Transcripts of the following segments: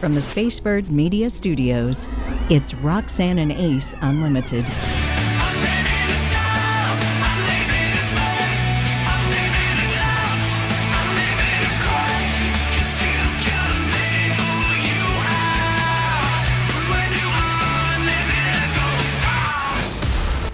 From the Spacebird Media Studios, it's Roxanne and Ace Unlimited.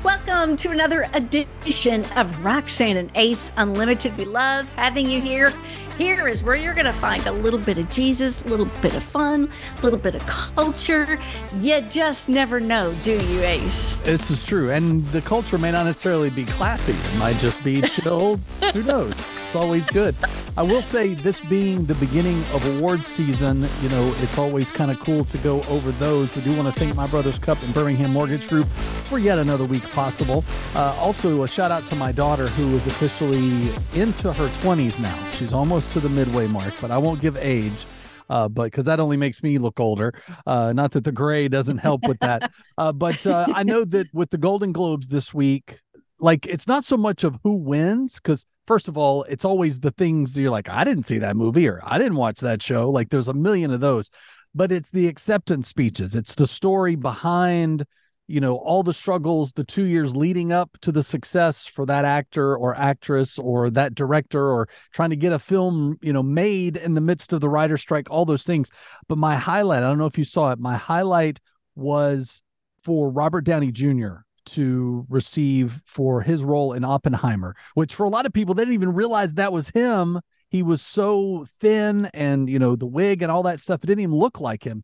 Welcome to another edition of Roxanne and Ace Unlimited. We love having you here. Here is where you're going to find a little bit of Jesus, a little bit of fun, a little bit of culture. You just never know, do you, Ace? This is true. And the culture may not necessarily be classy. It might just be chill. Who knows? It's always good. I will say, this being the beginning of awards season, you know, it's always kind of cool to go over those. We do want to thank My Brothers Cup and Birmingham Mortgage Group for yet another week possible. Also, a shout out to my daughter, who is officially into her 20s now. She's almost to the midway mark, but I won't give age, but because that only makes me look older. Not that the gray doesn't help with that. But I know that with the Golden Globes this week, like, it's not so much of who wins, because first of all, it's always the things you're like, I didn't see that movie, or I didn't watch that show. Like, there's a million of those, but it's the acceptance speeches. It's the story behind, you know, all the struggles, the 2 years leading up to the success for that actor or actress or that director, or trying to get a film, you know, made in the midst of the writer's strike, all those things. But my highlight, I don't know if you saw it, my highlight was for Robert Downey Jr. to receive for his role in Oppenheimer, which for a lot of people, they didn't even realize that was him. He was so thin, and, you know, the wig and all that stuff, it didn't even look like him.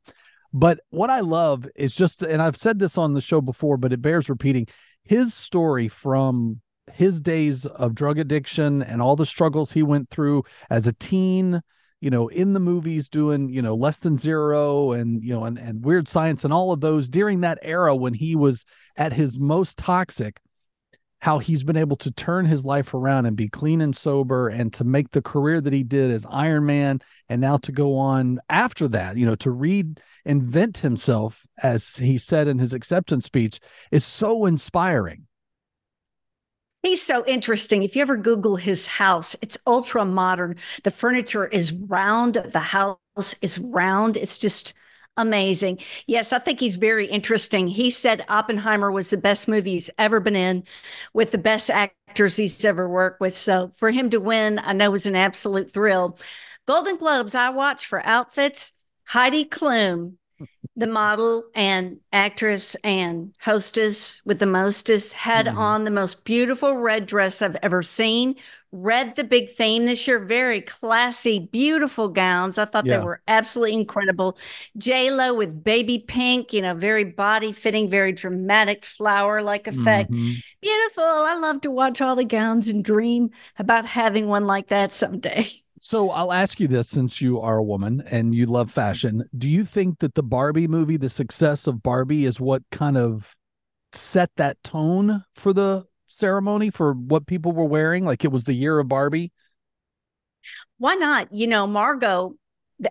But what I love is just, and I've said this on the show before, but it bears repeating, his story from his days of drug addiction and all the struggles he went through as a teen, you know, in the movies doing, you know, Less Than Zero and, you know, and Weird Science and all of those during that era when he was at his most toxic, how he's been able to turn his life around and be clean and sober, and to make the career that he did as Iron Man, and now to go on after that, you know, to reinvent himself, as he said in his acceptance speech, is so inspiring. He's so interesting. If you ever Google his house, it's ultra modern. The furniture is round. The house is round. It's just amazing. Yes, I think he's very interesting. He said Oppenheimer was the best movie he's ever been in, with the best actors he's ever worked with. So for him to win, I know, was an absolute thrill. Golden Globes, I watch for outfits. Heidi Klum, the model and actress and hostess with the mostest, had on the most beautiful red dress I've ever seen. Red, the big theme this year, very classy, beautiful gowns. I thought they were absolutely incredible. J-Lo with baby pink, you know, very body fitting, very dramatic flower-like effect. Beautiful. I love to watch all the gowns and dream about having one like that someday. So I'll ask you this, since you are a woman and you love fashion, do you think that the Barbie movie, the success of Barbie, is what kind of set that tone for the ceremony, for what people were wearing? Like, it was the year of Barbie? Why not? You know, Margot,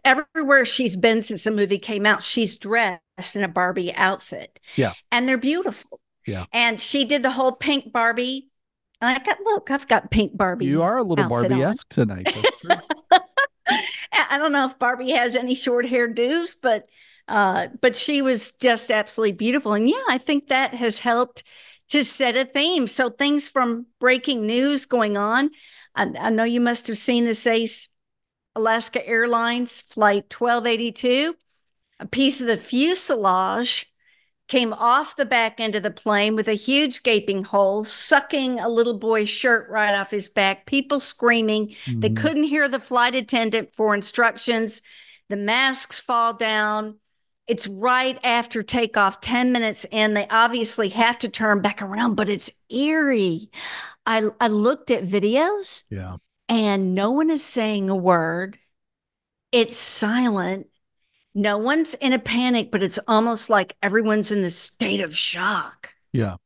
everywhere she's been since the movie came out, she's dressed in a Barbie outfit. Yeah. And they're beautiful. Yeah. And she did the whole pink Barbie. I've got pink Barbie. You are a little Barbie-esque tonight. I don't know if Barbie has any short hairdos, but she was just absolutely beautiful. And yeah, I think that has helped to set a theme. So things from breaking news going on. I know you must have seen this, Ace. Alaska Airlines Flight 1282, a piece of the fuselage came off the back end of the plane with a huge gaping hole, sucking a little boy's shirt right off his back, people screaming. They couldn't hear the flight attendant for instructions. The masks fall down. It's right after takeoff, 10 minutes in. They obviously have to turn back around, but it's eerie. I looked at videos, and no one is saying a word. It's silent. No one's in a panic, but it's almost like everyone's in this state of shock. Yeah.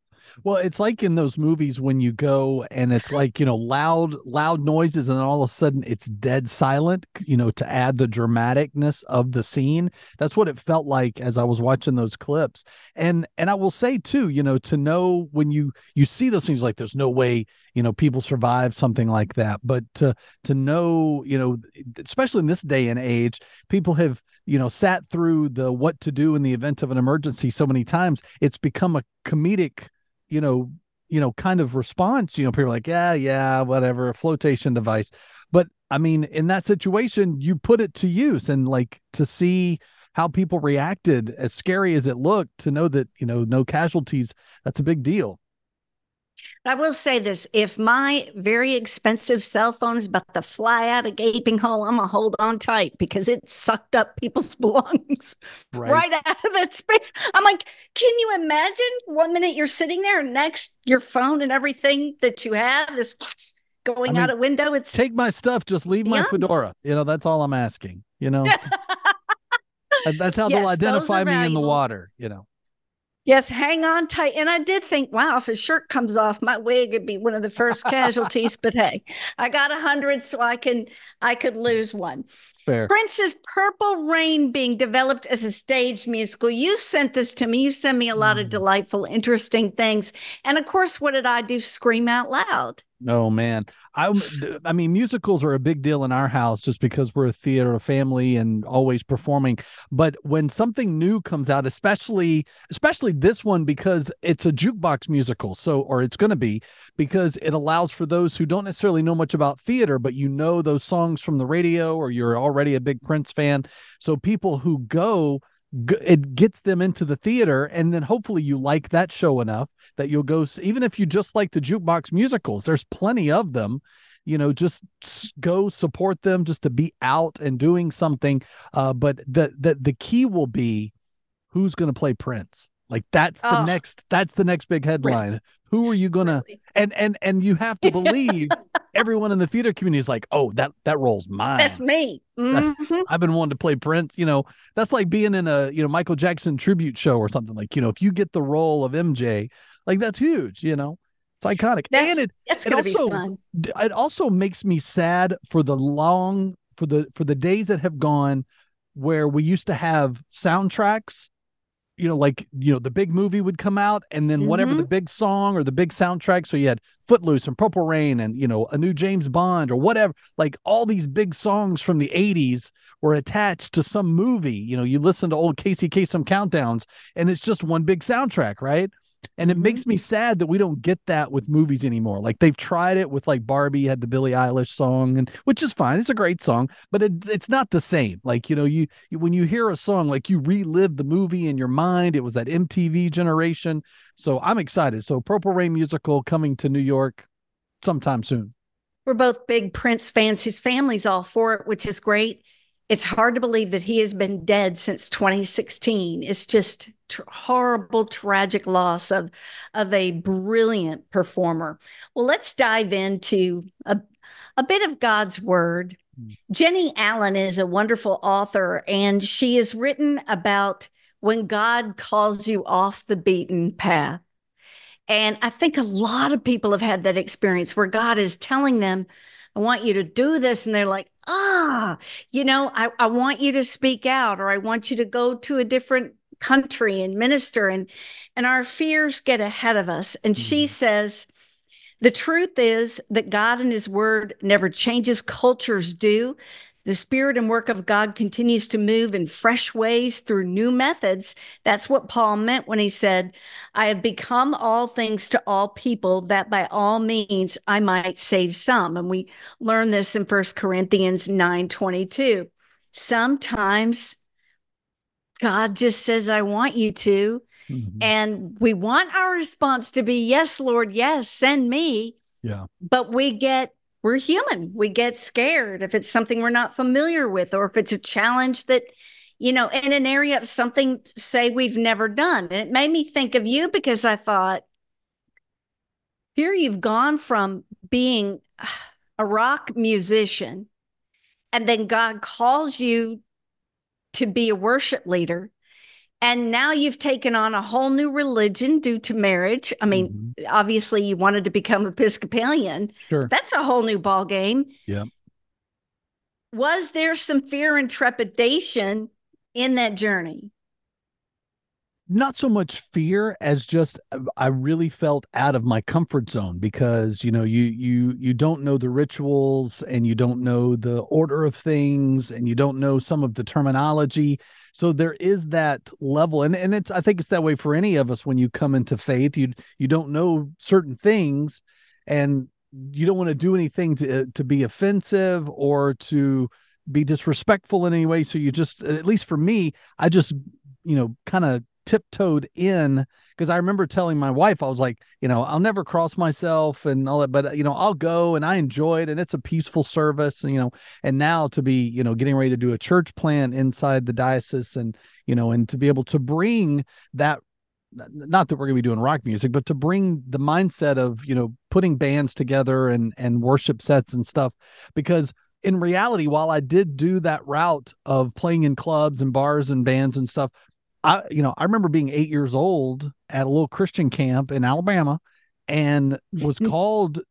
Well, it's like in those movies when you go and it's like, you know, loud noises and then all of a sudden it's dead silent, you know, to add the dramaticness of the scene. That's what it felt like as I was watching those clips. And I will say too, you know, to know when you see those things, like there's no way, you know, people survive something like that. But to know, you know, especially in this day and age, people have, you know, sat through the what to do in the event of an emergency so many times, it's become a comedic, you know, kind of response. You know, people are like, yeah, whatever, a flotation device. But I mean, in that situation, you put it to use, and like to see how people reacted, as scary as it looked, to know that, you know, no casualties, that's a big deal. I will say this, if my very expensive cell phone is about to fly out a gaping hole, I'm going to hold on tight because it sucked up people's belongings right out of that space. I'm like, can you imagine? One minute you're sitting there, next your phone and everything that you have is going out a window. It's take my stuff, just leave my fedora. You know, that's all I'm asking, you know. That's how they'll identify me in the water, you know. Yes, hang on tight. And I did think, wow, if his shirt comes off, my wig would be one of the first casualties. But hey, I got 100, so I could lose one. Fair. Prince's Purple Rain being developed as a stage musical. You sent this to me. You sent me a lot of delightful, interesting things. And of course, what did I do? Scream out loud. Oh, man. I mean, musicals are a big deal in our house just because we're a theater family and always performing. But when something new comes out, especially this one, because it's a jukebox musical, or it's going to be, because it allows for those who don't necessarily know much about theater, but you know those songs from the radio, or you're already a big Prince fan. So people who go, it gets them into the theater, and then hopefully you like that show enough that you'll go, even if you just like the jukebox musicals, there's plenty of them, you know, just go support them just to be out and doing something. But the key will be who's going to play Prince. Like that's the next big headline. Really? Who are you going to, really? and you have to believe everyone in the theater community is like, oh, that role's mine. That's me. Mm-hmm. I've been wanting to play Prince. You know, that's like being in a, you know, Michael Jackson tribute show or something, like, you know, if you get the role of MJ, like that's huge, you know, it's iconic. It also makes me sad for the days that have gone where we used to have soundtracks. You know, like, you know, the big movie would come out and then whatever the big song or the big soundtrack. So you had Footloose and Purple Rain and, you know, a new James Bond or whatever, like all these big songs from the 80s were attached to some movie. You know, you listen to old Casey Kasem countdowns and it's just one big soundtrack. Right. And it makes me sad that we don't get that with movies anymore. Like they've tried it with, like, Barbie had the Billie Eilish song, and which is fine. It's a great song, but it's not the same. Like, you know, you when you hear a song, like you relive the movie in your mind. It was that MTV generation. So I'm excited. So Purple Rain musical coming to New York sometime soon. We're both big Prince fans. His family's all for it, which is great. It's hard to believe that he has been dead since 2016. It's just horrible, tragic loss of a brilliant performer. Well, let's dive into a bit of God's word. Jenny Allen is a wonderful author, and she has written about when God calls you off the beaten path. And I think a lot of people have had that experience where God is telling them, I want you to do this. And they're like, you know, I want you to speak out, or I want you to go to a different country and minister. And our fears get ahead of us. And she says, the truth is that God and his word never changes. Cultures do. The spirit and work of God continues to move in fresh ways through new methods. That's what Paul meant when he said, I have become all things to all people, that by all means I might save some. And we learn this in First Corinthians 9:22. Sometimes God just says, I want you to. And we want our response to be, yes, Lord, yes, send me. Yeah. But we're human. We get scared if it's something we're not familiar with, or if it's a challenge that, you know, in an area of something, say, we've never done. And it made me think of you, because I thought, here you've gone from being a rock musician, and then God calls you to be a worship leader. And now you've taken on a whole new religion due to marriage. I mean, obviously you wanted to become Episcopalian. Sure. That's a whole new ball game. Yeah. Was there some fear and trepidation in that journey? Not so much fear as just I really felt out of my comfort zone because, you know, you don't know the rituals and you don't know the order of things and you don't know some of the terminology. So there is that level. And it's, I think it's that way for any of us when you come into faith. You don't know certain things and you don't want to do anything to be offensive or to be disrespectful in any way. So you just, at least for me, I just, you know, kind of tiptoed in, because I remember telling my wife, I was like, you know, I'll never cross myself and all that, but, you know, I'll go and I enjoy it and it's a peaceful service, and, you know, and now to be, you know, getting ready to do a church plant inside the diocese and, you know, and to be able to bring that, not that we're going to be doing rock music, but to bring the mindset of, you know, putting bands together and worship sets and stuff, because in reality, while I did do that route of playing in clubs and bars and bands and stuff, I remember being 8 years old at a little Christian camp in Alabama, and was called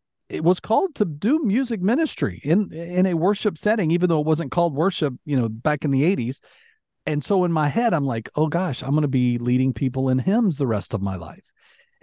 to do music ministry in a worship setting, even though it wasn't called worship, you know, back in the 80s. And so in my head, I'm like, oh gosh, I'm going to be leading people in hymns the rest of my life.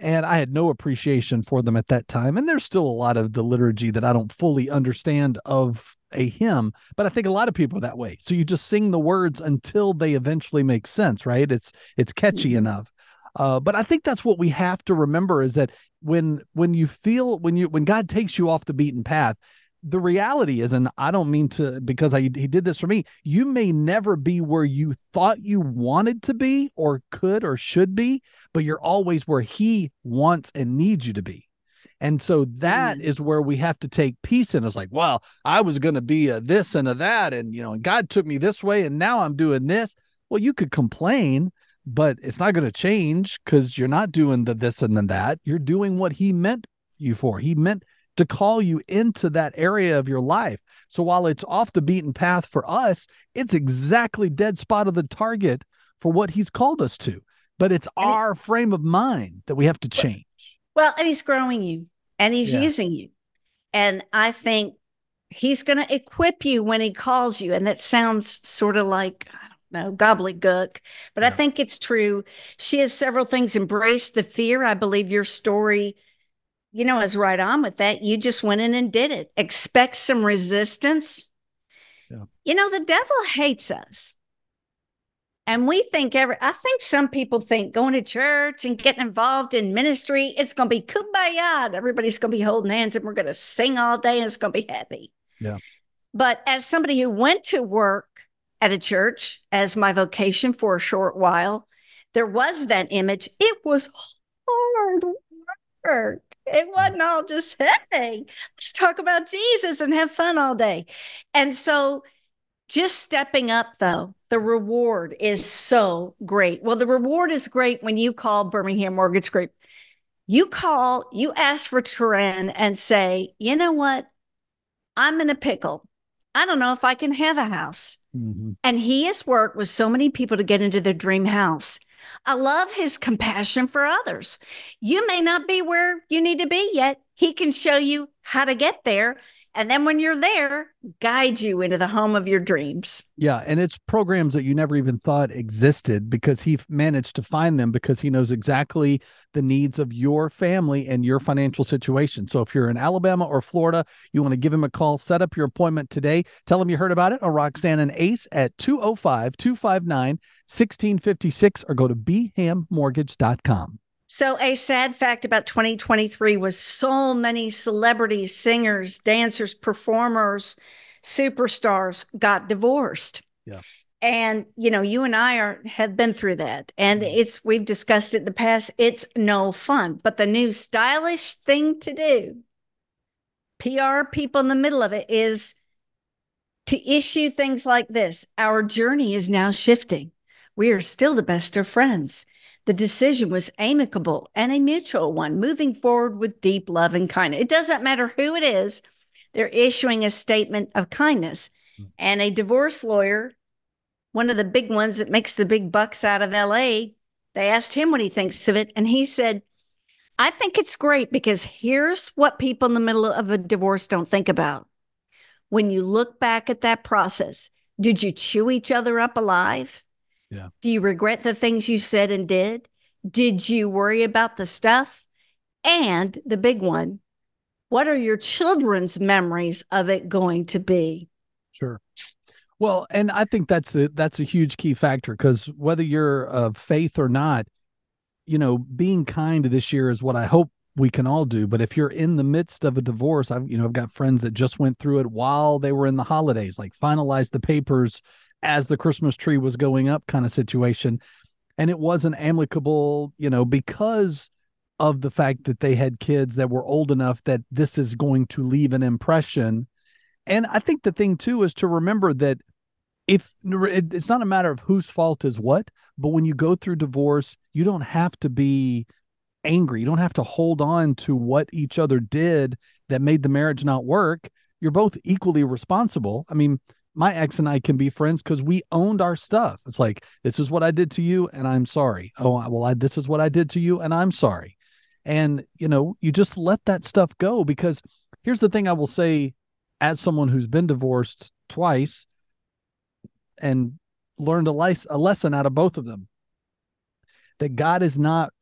And I had no appreciation for them at that time. And there's still a lot of the liturgy that I don't fully understand of a hymn, but I think a lot of people are that way. So you just sing the words until they eventually make sense, right? It's catchy enough. But I think that's what we have to remember, is that when God takes you off the beaten path, the reality is, and I don't mean to, because he did this for me, you may never be where you thought you wanted to be or could or should be, but you're always where he wants and needs you to be. And so that is where we have to take peace in. It's like, well, I was going to be a this and a that, and, you know, and God took me this way and now I'm doing this. Well, you could complain, but it's not going to change, because you're not doing the this and the that. You're doing what he meant you for. He meant to call you into that area of your life. So while it's off the beaten path for us, it's exactly dead spot of the target for what he's called us to. But it's our frame of mind that we have to change. Well, and he's growing you and he's using you. And I think he's going to equip you when he calls you. And that sounds sort of like, I don't know, gobbledygook, but I think it's true. She has several things. Embrace the fear. I believe your story, you know, is right on with that. You just went in and did it. Expect some resistance. Yeah. You know, the devil hates us. And we think I think some people think going to church and getting involved in ministry, it's going to be kumbaya. And everybody's going to be holding hands and we're going to sing all day and it's going to be happy. Yeah. But as somebody who went to work at a church as my vocation for a short while, there was that image. It was hard work. It wasn't all just, hey, let's talk about Jesus and have fun all day. And so just stepping up, though, the reward is so great. Well, the reward is great when you call Birmingham Mortgage Group. You ask for Terran and say, you know what? I'm in a pickle. I don't know if I can have a house. Mm-hmm. And he has worked with so many people to get into their dream house. I love his compassion for others. You may not be where you need to be yet. He can show you how to get there. And then when you're there, guide you into the home of your dreams. Yeah. And it's programs that you never even thought existed, because he managed to find them, because he knows exactly the needs of your family and your financial situation. So if you're in Alabama or Florida, you want to give him a call, set up your appointment today. Tell him you heard about it on Roxanne and Ace at 205-259-1656, or go to bhammortgage.com. So a sad fact about 2023 was so many celebrities, singers, dancers, performers, superstars got divorced. Yeah. And, you know, you and I have been through that. And we've discussed it in the past. It's no fun. But the new stylish thing to do, PR people in the middle of it, is to issue things like this. Our journey is now shifting. We are still the best of friends. The decision was amicable and a mutual one, moving forward with deep love and kindness. It doesn't matter who it is. They're issuing a statement of kindness. And a divorce lawyer one of the big ones that makes the big bucks out of LA, they asked him what he thinks of it. And he said, I think it's great because here's what people in the middle of a divorce don't think about. When you look back at that process, did you chew each other up alive? Yeah. Do you regret the things you said and did? Did you worry about the stuff? And the big one, what are your children's memories of it going to be? Sure. Well, and I think that's a huge key factor, because whether you're of faith or not, you know, being kind this year is what I hope we can all do. But if you're in the midst of a divorce, I've got friends that just went through it while they were in the holidays, like finalized the papers as the Christmas tree was going up kind of situation. And it wasn't amicable, you know, because of the fact that they had kids that were old enough that this is going to leave an impression. And I think the thing too is to remember that if it's not a matter of whose fault is what, but when you go through divorce, you don't have to be angry. You don't have to hold on to what each other did that made the marriage not work. You're both equally responsible. I mean, my ex and I can be friends because we owned our stuff. It's like, this is what I did to you and I'm sorry. Oh, well, this is what I did to you and I'm sorry. And, you know, you just let that stuff go, because here's the thing I will say as someone who's been divorced twice and learned a lesson out of both of them, that God is not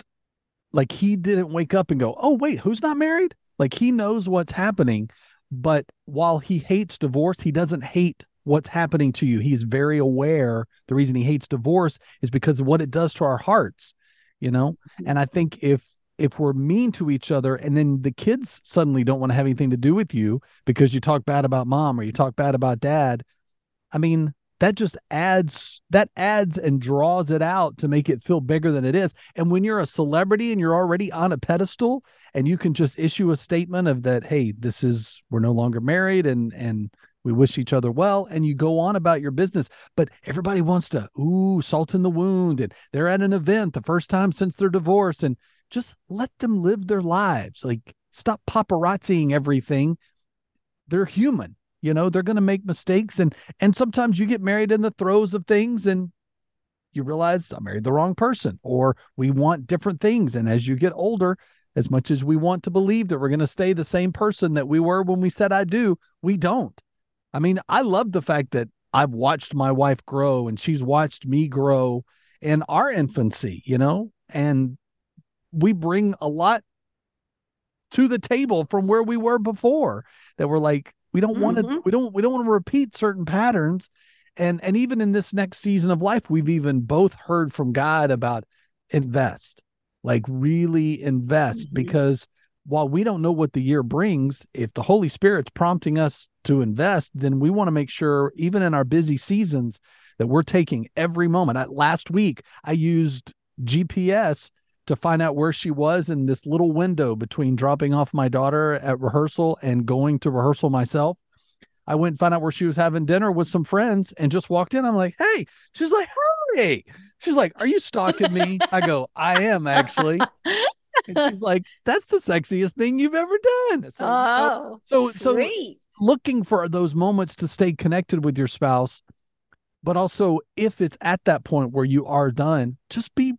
like, he didn't wake up and go, oh, wait, who's not married? Like, he knows what's happening. But while he hates divorce, he doesn't hate what's happening to you. He is very aware. The reason he hates divorce is because of what it does to our hearts, you know? And I think if we're mean to each other and then the kids suddenly don't want to have anything to do with you because you talk bad about mom or you talk bad about dad, I mean, that adds and draws it out to make it feel bigger than it is. And when you're a celebrity and you're already on a pedestal and you can just issue a statement of that, hey, we're no longer married and we wish each other well, and you go on about your business, but everybody wants to, salt in the wound, and they're at an event the first time since their divorce, and just let them live their lives. Like, stop paparazziing everything. They're human. You know, they're going to make mistakes. And sometimes you get married in the throes of things and you realize I married the wrong person, or we want different things. And as you get older, as much as we want to believe that we're going to stay the same person that we were when we said I do, we don't. I mean, I love the fact that I've watched my wife grow and she's watched me grow in our infancy, you know, and we bring a lot to the table from where we were before, that we're like, we don't want to, we don't want to repeat certain patterns. And even in this next season of life, we've even both heard from God about invest, like really invest, because while we don't know what the year brings, if the Holy Spirit's prompting us to invest, then we want to make sure even in our busy seasons that we're taking every moment. Last week, I used GPS to find out where she was in this little window between dropping off my daughter at rehearsal and going to rehearsal myself. I went and found out where she was having dinner with some friends and just walked in. I'm like, hey, she's like, hey, she's like, are you stalking me? I go, I am actually. And she's like, that's the sexiest thing you've ever done. So, sweet. So looking for those moments to stay connected with your spouse. But also, if it's at that point where you are done, just be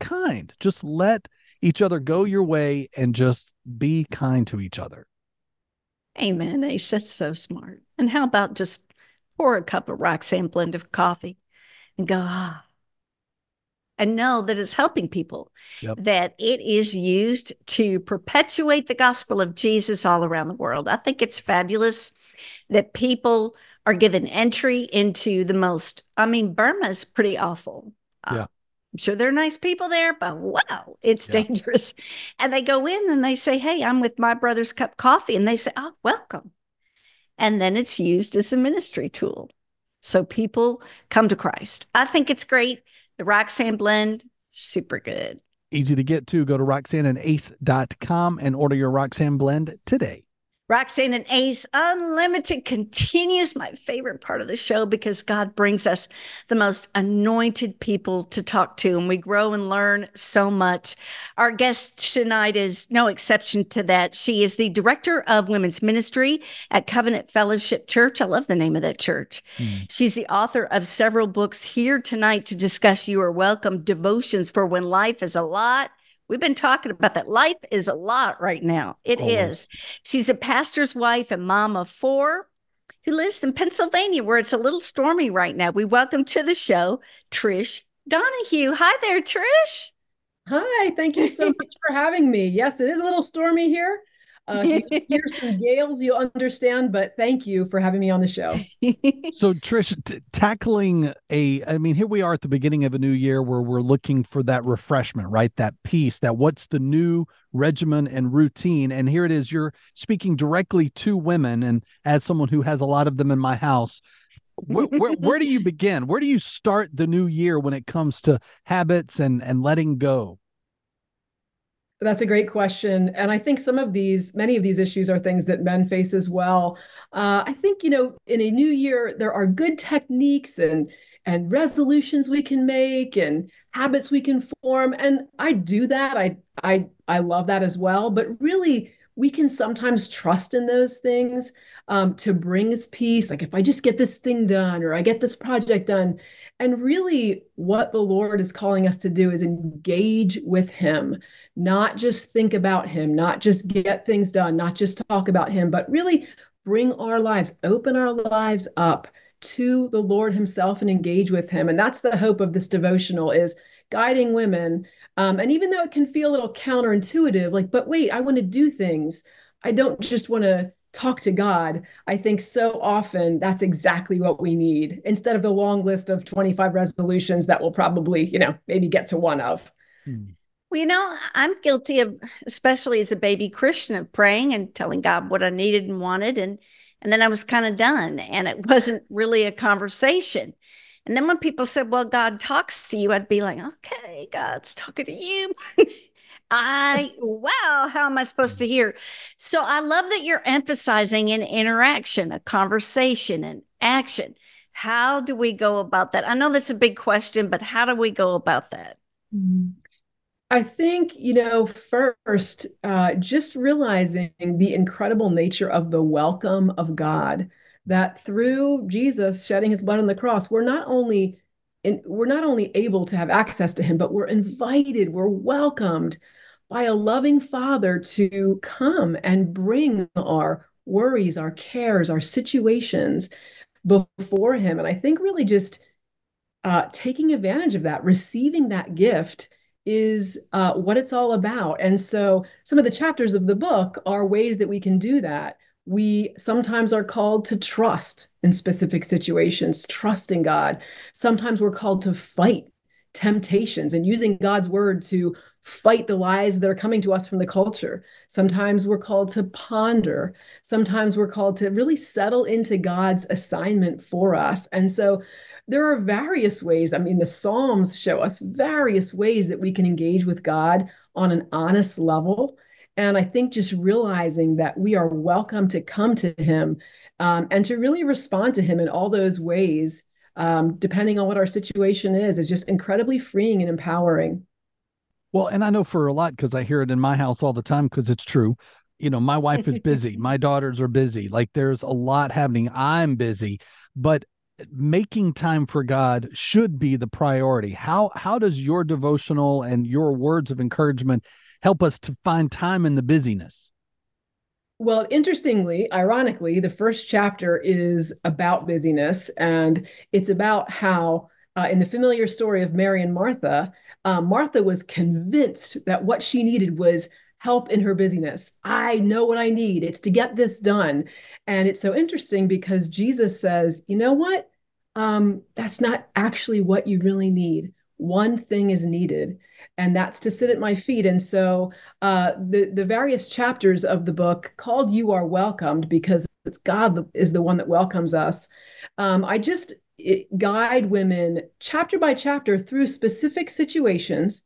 kind. Just let each other go your way and just be kind to each other. Amen, Ace. That's so smart. And how about just pour a cup of Roxanne blend of coffee and go, and know that it's helping people, that it is used to perpetuate the gospel of Jesus all around the world. I think it's fabulous that people are given entry into the most, Burma's pretty awful. I'm sure they're nice people there, but wow, it's dangerous. And they go in and they say, hey, I'm with my Brother's Cup coffee. And they say, oh, welcome. And then it's used as a ministry tool. So people come to Christ. I think it's great. The Roxanne blend, super good. Easy to get to. Go to RoxanneAndAce.com and order your Roxanne blend today. Roxanne and Ace Unlimited continues, my favorite part of the show, because God brings us the most anointed people to talk to, and we grow and learn so much. Our guest tonight is no exception to that. She is the Director of Women's Ministry at Covenant Fellowship Church. I love the name of that church. She's the author of several books. Here tonight to discuss You Are Welcome, Devotions for When Life is a Lot. We've been talking about that. Life is a lot right now. It is. She's a pastor's wife and mom of four who lives in Pennsylvania, where it's a little stormy right now. We welcome to the show, Trish Donohue. Hi there, Trish. Hi, thank you so much for having me. Yes, it is a little stormy here. You hear some gales, you'll understand, but thank you for having me on the show. So Trish, tackling I mean, here we are at the beginning of a new year where we're looking for that refreshment, right? That peace, that what's the new regimen and routine. And here it is, you're speaking directly to women. And as someone who has a lot of them in my house, where do you begin? Where do you start the new year when it comes to habits and letting go? That's a great question. And I think many of these issues are things that men face as well. I think, in a new year, there are good techniques and resolutions we can make and habits we can form. And I do that. I love that as well. But really, we can sometimes trust in those things to bring us peace. Like if I just get this thing done or I get this project done. And really what the Lord is calling us to do is engage with him, not just think about him, not just get things done, not just talk about him, but really bring our lives, open our lives up to the Lord himself and engage with him. And that's the hope of this devotional, is guiding women. And even though it can feel a little counterintuitive, but wait, I want to do things. I don't just want to talk to God. I think so often that's exactly what we need instead of the long list of 25 resolutions that we'll probably, maybe get to one of. Well, I'm guilty of, especially as a baby Christian, of praying and telling God what I needed and wanted. And then I was kind of done, and it wasn't really a conversation. And then when people said, well, God talks to you, I'd be like, okay, God's talking to you. How am I supposed to hear? So I love that you're emphasizing an interaction, a conversation, an action. How do we go about that? I know that's a big question, but how do we go about that? I think, first, just realizing the incredible nature of the welcome of God, that through Jesus shedding his blood on the cross, we're not only able to have access to him, but we're invited, we're welcomed by a loving Father to come and bring our worries, our cares, our situations before him. And I think really just taking advantage of that, receiving that gift is what it's all about. And so some of the chapters of the book are ways that we can do that. We sometimes are called to trust in specific situations, trusting God. Sometimes we're called to fight temptations and using God's word to fight the lies that are coming to us from the culture. Sometimes we're called to ponder. Sometimes we're called to really settle into God's assignment for us. And so there are various ways. I mean, the Psalms show us various ways that we can engage with God on an honest level. And I think just realizing that we are welcome to come to him and to really respond to him in all those ways, depending on what our situation is just incredibly freeing and empowering. Well, and I know for a lot, because I hear it in my house all the time, because it's true. My wife is busy. My daughters are busy. There's a lot happening. I'm busy. But making time for God should be the priority. How does your devotional and your words of encouragement help us to find time in the busyness? Well, ironically, the first chapter is about busyness, and it's about how, in the familiar story of Mary and Martha, Martha was convinced that what she needed was help in her busyness. I know what I need. It's to get this done. And it's so interesting because Jesus says, you know what? That's not actually what you really need. One thing is needed, and that's to sit at my feet. And so the various chapters of the book called You Are Welcomed, because it's God is the one that welcomes us. I guide women chapter by chapter through specific situations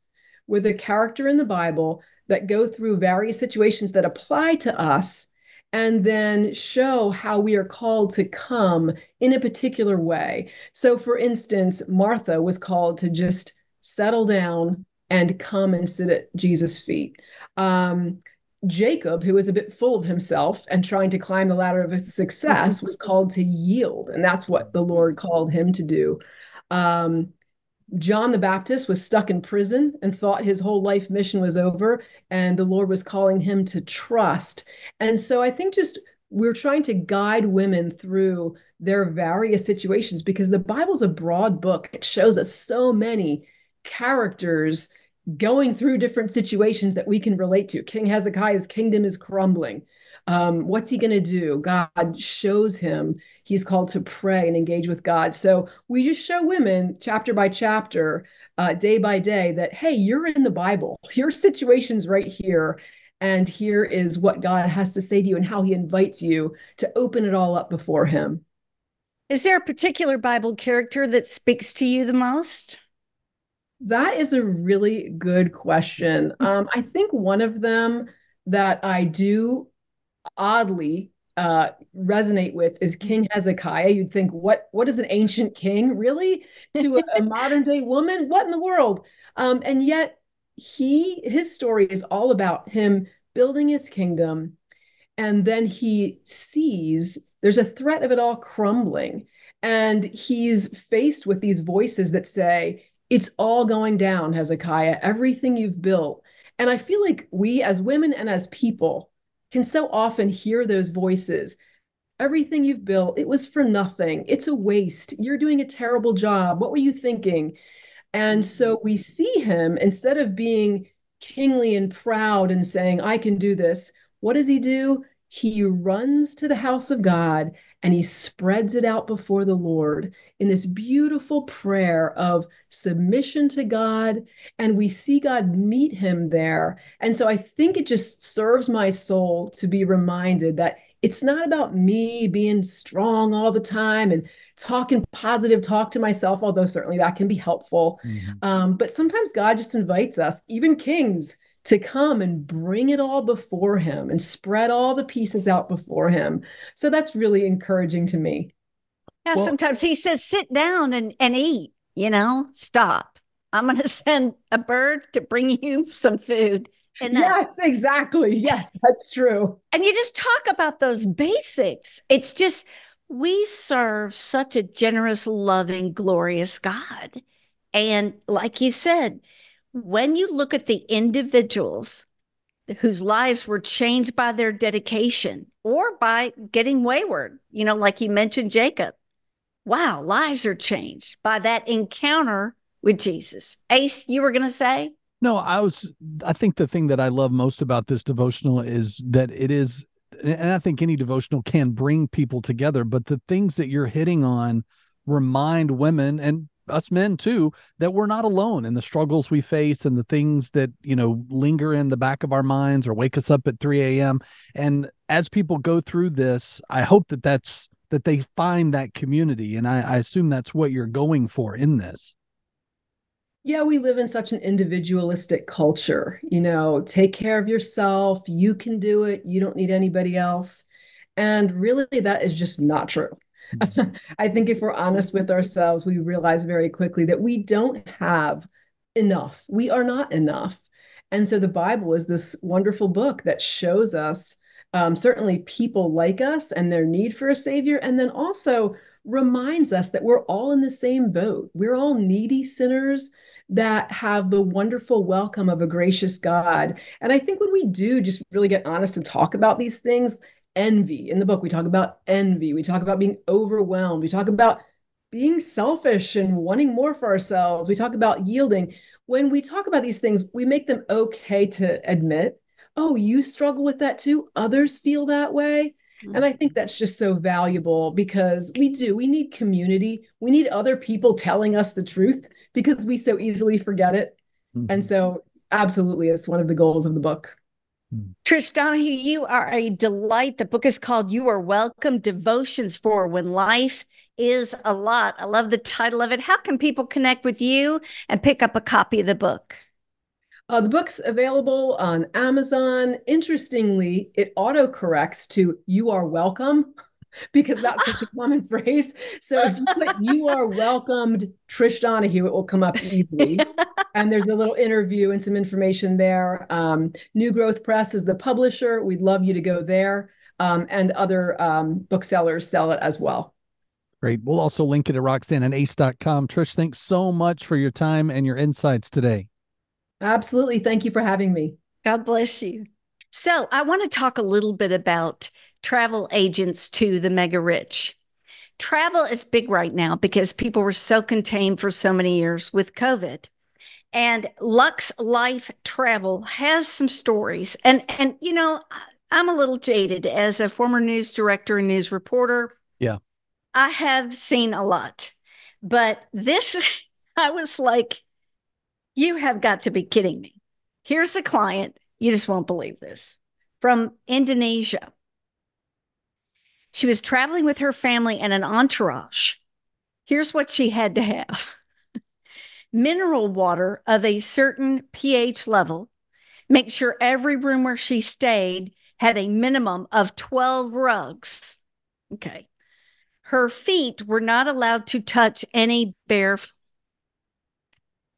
with a character in the Bible that go through various situations that apply to us. and then show how we are called to come in a particular way. So for instance, Martha was called to just settle down and come and sit at Jesus' feet. Jacob, who was a bit full of himself and trying to climb the ladder of his success, was called to yield. And that's what the Lord called him to do. John the Baptist was stuck in prison and thought his whole life mission was over, and the Lord was calling him to trust. And so I think just we're trying to guide women through their various situations, because the Bible's a broad book. It shows us so many characters going through different situations that we can relate to. King Hezekiah's kingdom is crumbling. What's he going to do? God shows him. He's called to pray and engage with God. So we just show women chapter by chapter, day by day, that, hey, you're in the Bible. Your situation's right here. And here is what God has to say to you and how he invites you to open it all up before him. Is there a particular Bible character that speaks to you the most? That is a really good question. I think one of them that I do oddly resonate with is King Hezekiah. You'd think, what is an ancient king, really? To a modern day woman? What in the world? And yet his story is all about him building his kingdom. And then he sees there's a threat of it all crumbling. And he's faced with these voices that say, it's all going down, Hezekiah, everything you've built. And I feel like we as women and as people can so often hear those voices. Everything you've built, it was for nothing. It's a waste. You're doing a terrible job. What were you thinking? And so we see him, instead of being kingly and proud and saying, I can do this, what does he do? He runs to the house of God and he spreads it out before the Lord in this beautiful prayer of submission to God. And we see God meet him there. And so I think it just serves my soul to be reminded that it's not about me being strong all the time and talking positive talk to myself, although certainly that can be helpful. Mm-hmm. But sometimes God just invites us, even kings, to come and bring it all before him and spread all the pieces out before him. So that's really encouraging to me. Yeah, well, sometimes he says, sit down and eat, stop. I'm going to send a bird to bring you some food. And yes, exactly. Yes, that's true. And you just talk about those basics. It's just, we serve such a generous, loving, glorious God. And like you said, when you look at the individuals whose lives were changed by their dedication or by getting wayward, like you mentioned, Jacob, wow, lives are changed by that encounter with Jesus. Ace, you were going to say? No, I think the thing that I love most about this devotional is that it is, and I think any devotional can bring people together, but the things that you're hitting on remind women and us men too, that we're not alone in the struggles we face and the things that, linger in the back of our minds or wake us up at 3 a.m. And as people go through this, I hope that they find that community. And I assume that's what you're going for in this. Yeah, we live in such an individualistic culture, take care of yourself. You can do it. You don't need anybody else. And really, that is just not true. I think if we're honest with ourselves, we realize very quickly that we don't have enough. We are not enough. And so the Bible is this wonderful book that shows us certainly people like us and their need for a savior, and then also reminds us that we're all in the same boat. We're all needy sinners that have the wonderful welcome of a gracious God. And I think when we do just really get honest and talk about these things, envy. In the book, we talk about envy. We talk about being overwhelmed. We talk about being selfish and wanting more for ourselves. We talk about yielding. When we talk about these things, we make them okay to admit, oh, you struggle with that too? Others feel that way. And I think that's just so valuable because we need community. We need other people telling us the truth because we so easily forget it. Mm-hmm. And so absolutely, it's one of the goals of the book. Trish Donohue, you are a delight. The book is called You Are Welcome, Devotions for When Life is a Lot. I love the title of it. How can people connect with you and pick up a copy of the book? The book's available on Amazon. Interestingly, it autocorrects to "You Are Welcome," because that's such a common phrase. So if you put "You Are Welcomed Trish Donohue," it will come up easily. And there's a little interview and some information there. New Growth Press is the publisher. We'd love you to go there. And other booksellers sell it as well. Great. We'll also link it at RoxanneAndAce.com. Trish, thanks so much for your time and your insights today. Absolutely. Thank you for having me. God bless you. So I want to talk a little bit about travel agents to the mega rich. Travel is big right now because people were so contained for so many years with COVID. And Lux Life Travel has some stories. And you know, I'm a little jaded as a former news director and news reporter. Yeah. I have seen a lot, but this, I was like, you have got to be kidding me. Here's a client. You just won't believe this. From Indonesia. She was traveling with her family and an entourage. Here's what she had to have. Mineral water of a certain pH level. Make sure every room where she stayed had a minimum of 12 rugs. Okay. Her feet were not allowed to touch any bare.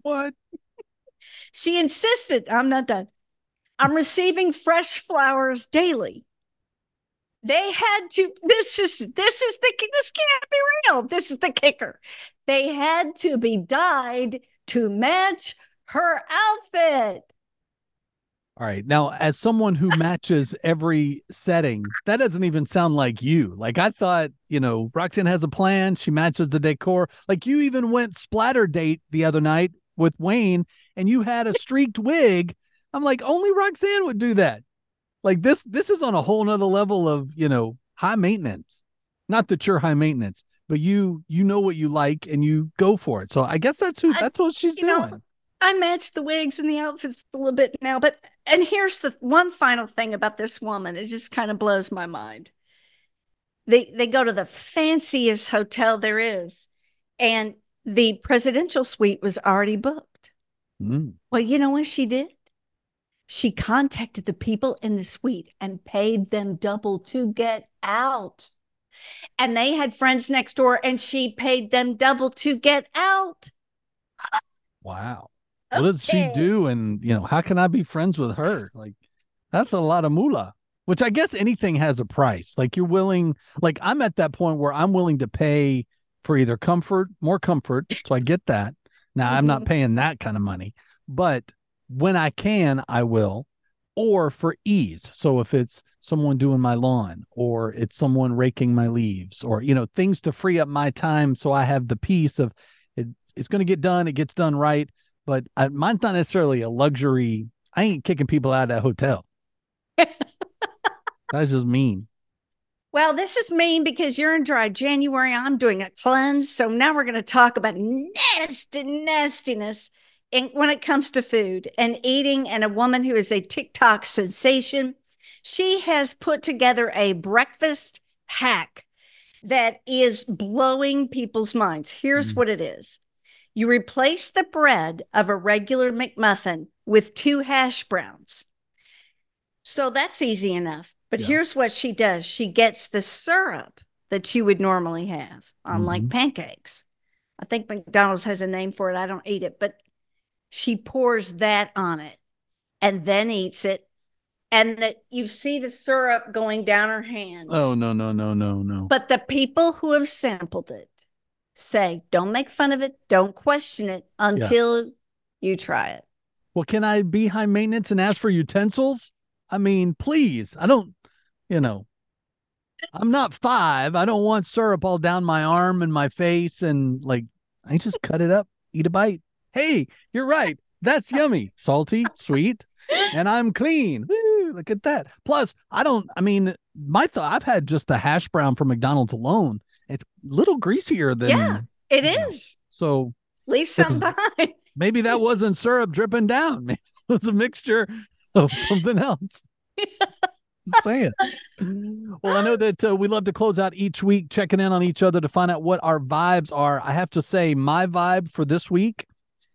What? She insisted, I'm not done. I'm receiving fresh flowers daily. They had to, this can't be real. This is the kicker. They had to be dyed to match her outfit. All right. Now, as someone who matches every setting, that doesn't even sound like you. Like I thought, you know, Roxanne has a plan. She matches the decor. Like you even went splatter date the other night with Wayne and you had a streaked wig. I'm like, only Roxanne would do that. Like this is on a whole nother level of, you know, high maintenance. Not that you're high maintenance, but you know what you like and you go for it. So I guess that's what she's doing. Know, I match the wigs and the outfits a little bit now, but and here's the one final thing about this woman. It just kind of blows my mind. They go to the fanciest hotel there is, and the presidential suite was already booked. Mm. Well, you know what she did? She contacted the people in the suite and paid them double to get out. And they had friends next door, and she paid them double to get out. Wow. Okay. What does she do? And, you know, how can I be friends with her? Like, that's a lot of moolah, which I guess anything has a price. Like you're willing, like I'm at that point where I'm willing to pay for either comfort, more comfort. So I get that. Now I'm not paying that kind of money, but when I can, I will, or for ease. So if it's someone doing my lawn or it's someone raking my leaves or, you know, things to free up my time. So I have the peace of it's going to get done. It gets done right. But mine's not necessarily a luxury. I ain't kicking people out of that hotel. That's just mean. Well, this is mean because you're in dry January. I'm doing a cleanse. So now we're going to talk about nastiness in, when it comes to food and eating. And a woman who is a TikTok sensation. She has put together a breakfast hack that is blowing people's minds. Here's what it is. You replace the bread of a regular McMuffin with 2 hash browns. So that's easy enough. But here's what she does. She gets the syrup that you would normally have on like pancakes. I think McDonald's has a name for it. I don't eat it, but she pours that on it and then eats it. And that you see the syrup going down her hands. Oh, no. But the people who have sampled it say, don't make fun of it. Don't question it until you try it. Well, can I be high maintenance and ask for utensils? I mean, please. I don't, you know, I'm not 5. I don't want syrup all down my arm and my face. And like, I just cut it up, eat a bite. Hey, you're right. That's yummy. Salty, sweet, and I'm clean. Woo, look at that. Plus, I've had just the hash brown from McDonald's alone. It's a little greasier than. Yeah, it is. So leave some behind. Maybe that wasn't syrup dripping down. Maybe it was a mixture of something else. Just saying. Well, I know that we love to close out each week, checking in on each other to find out what our vibes are. I have to say my vibe for this week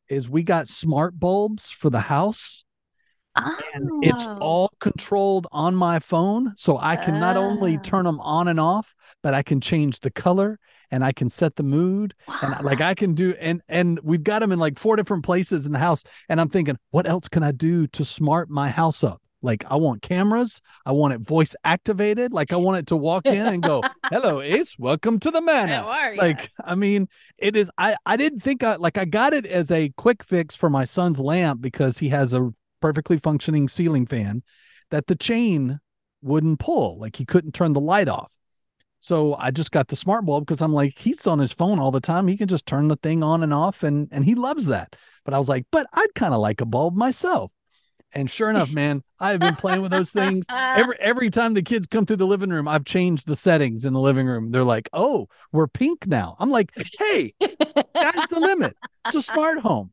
is we got smart bulbs for the house. Oh. And it's all controlled on my phone. So I can not only turn them on and off, but I can change the color and I can set the mood. Wow. And like I can do, and we've got them in like 4 different places in the house. And I'm thinking, what else can I do to smart my house up? Like I want cameras. I want it voice activated. Like I want it to walk in and go, hello, Ace, welcome to the manor. How are you? Like, I mean, it is, I didn't think I got it as a quick fix for my son's lamp because he has a perfectly functioning ceiling fan that the chain wouldn't pull. Like he couldn't turn the light off. So I just got the smart bulb because I'm like, he's on his phone all the time. He can just turn the thing on and off and he loves that. But I was like, but I'd kind of like a bulb myself. And sure enough, man, I've been playing with those things. Every time the kids come through the living room, I've changed the settings in the living room. They're like, oh, we're pink now. I'm like, hey, that's the limit. It's a smart home.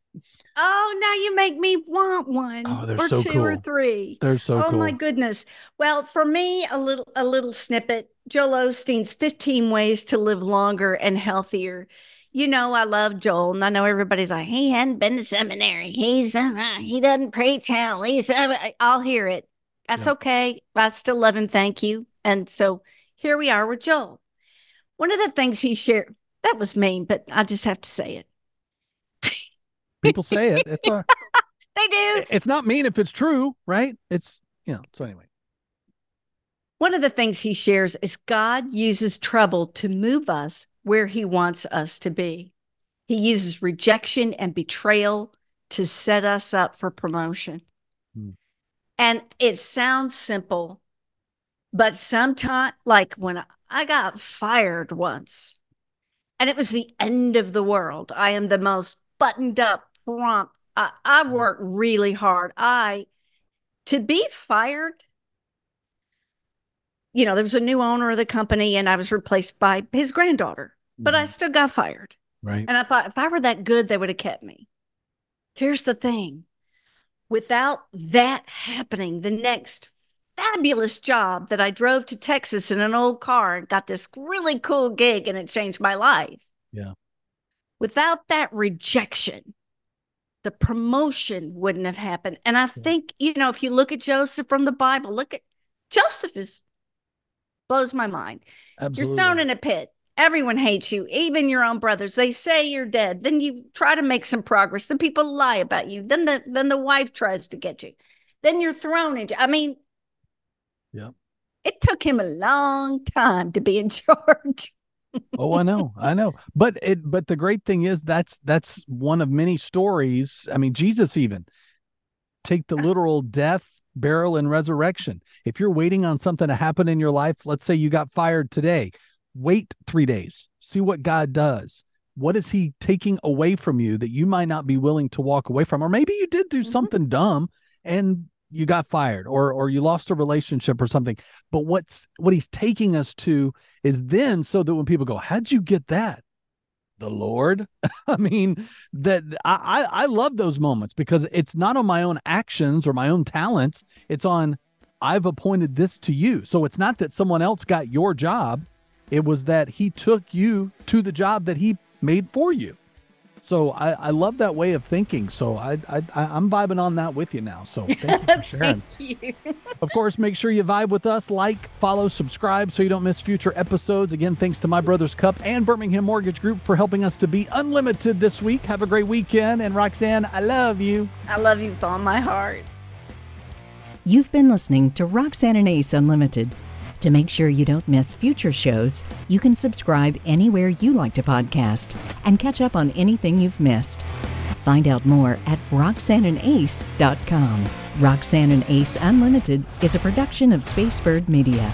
Oh, now you make me want one or so two cool. or three. They're so cool. Oh, my goodness. Well, for me, a little snippet. Joel Osteen's 15 Ways to Live Longer and Healthier. You know, I love Joel, and I know everybody's like, he hadn't been to seminary. He doesn't preach hell. I'll hear it. That's okay. I still love him. Thank you. And so here we are with Joel. One of the things he shared, that was mean, but I just have to say it. People say it. It's all, they do. It's not mean if it's true, right? It's, you know, so anyway. One of the things he shares is God uses trouble to move us where he wants us to be. He uses rejection and betrayal to set us up for promotion. Hmm. And it sounds simple, but sometimes, like when I got fired once, and it was the end of the world. I am the most buttoned up, prompt. I worked really hard. To be fired, you know, there was a new owner of the company and I was replaced by his granddaughter, but I still got fired. Right. And I thought if I were that good, they would have kept me. Here's the thing. Without that happening, the next fabulous job that I drove to Texas in an old car and got this really cool gig and it changed my life. Yeah. Without that rejection, the promotion wouldn't have happened. And I think, you know, if you look at Joseph from the Bible, look at Joseph blows my mind. Absolutely. You're thrown in a pit. Everyone hates you, even your own brothers. They say you're dead. Then you try to make some progress. Then people lie about you. Then the wife tries to get you. Then you're thrown into. I mean, it took him a long time to be in charge. Oh, I know. But the great thing is that's one of many stories. I mean, Jesus even take the literal death, burial and resurrection. If you're waiting on something to happen in your life, let's say you got fired today, wait 3 days, see what God does. What is he taking away from you that you might not be willing to walk away from? Or maybe you did do something dumb and you got fired or you lost a relationship or something. But what he's taking us to is then so that when people go, how'd you get that? The Lord. I mean, that I love those moments because it's not on my own actions or my own talents. It's on, I've appointed this to you. So it's not that someone else got your job. It was that he took you to the job that he made for you. So I love that way of thinking. So I'm vibing on that with you now. So thank you for sharing. Thank you. Of course, make sure you vibe with us. Like, follow, subscribe so you don't miss future episodes. Again, thanks to My Brothers Cup and Birmingham Mortgage Group for helping us to be unlimited this week. Have a great weekend. And Roxanne, I love you. I love you with all my heart. You've been listening to Roxanne and Ace Unlimited. To make sure you don't miss future shows, you can subscribe anywhere you like to podcast and catch up on anything you've missed. Find out more at RoxanneAndAce.com. Roxanne and Ace Unlimited is a production of Spacebird Media.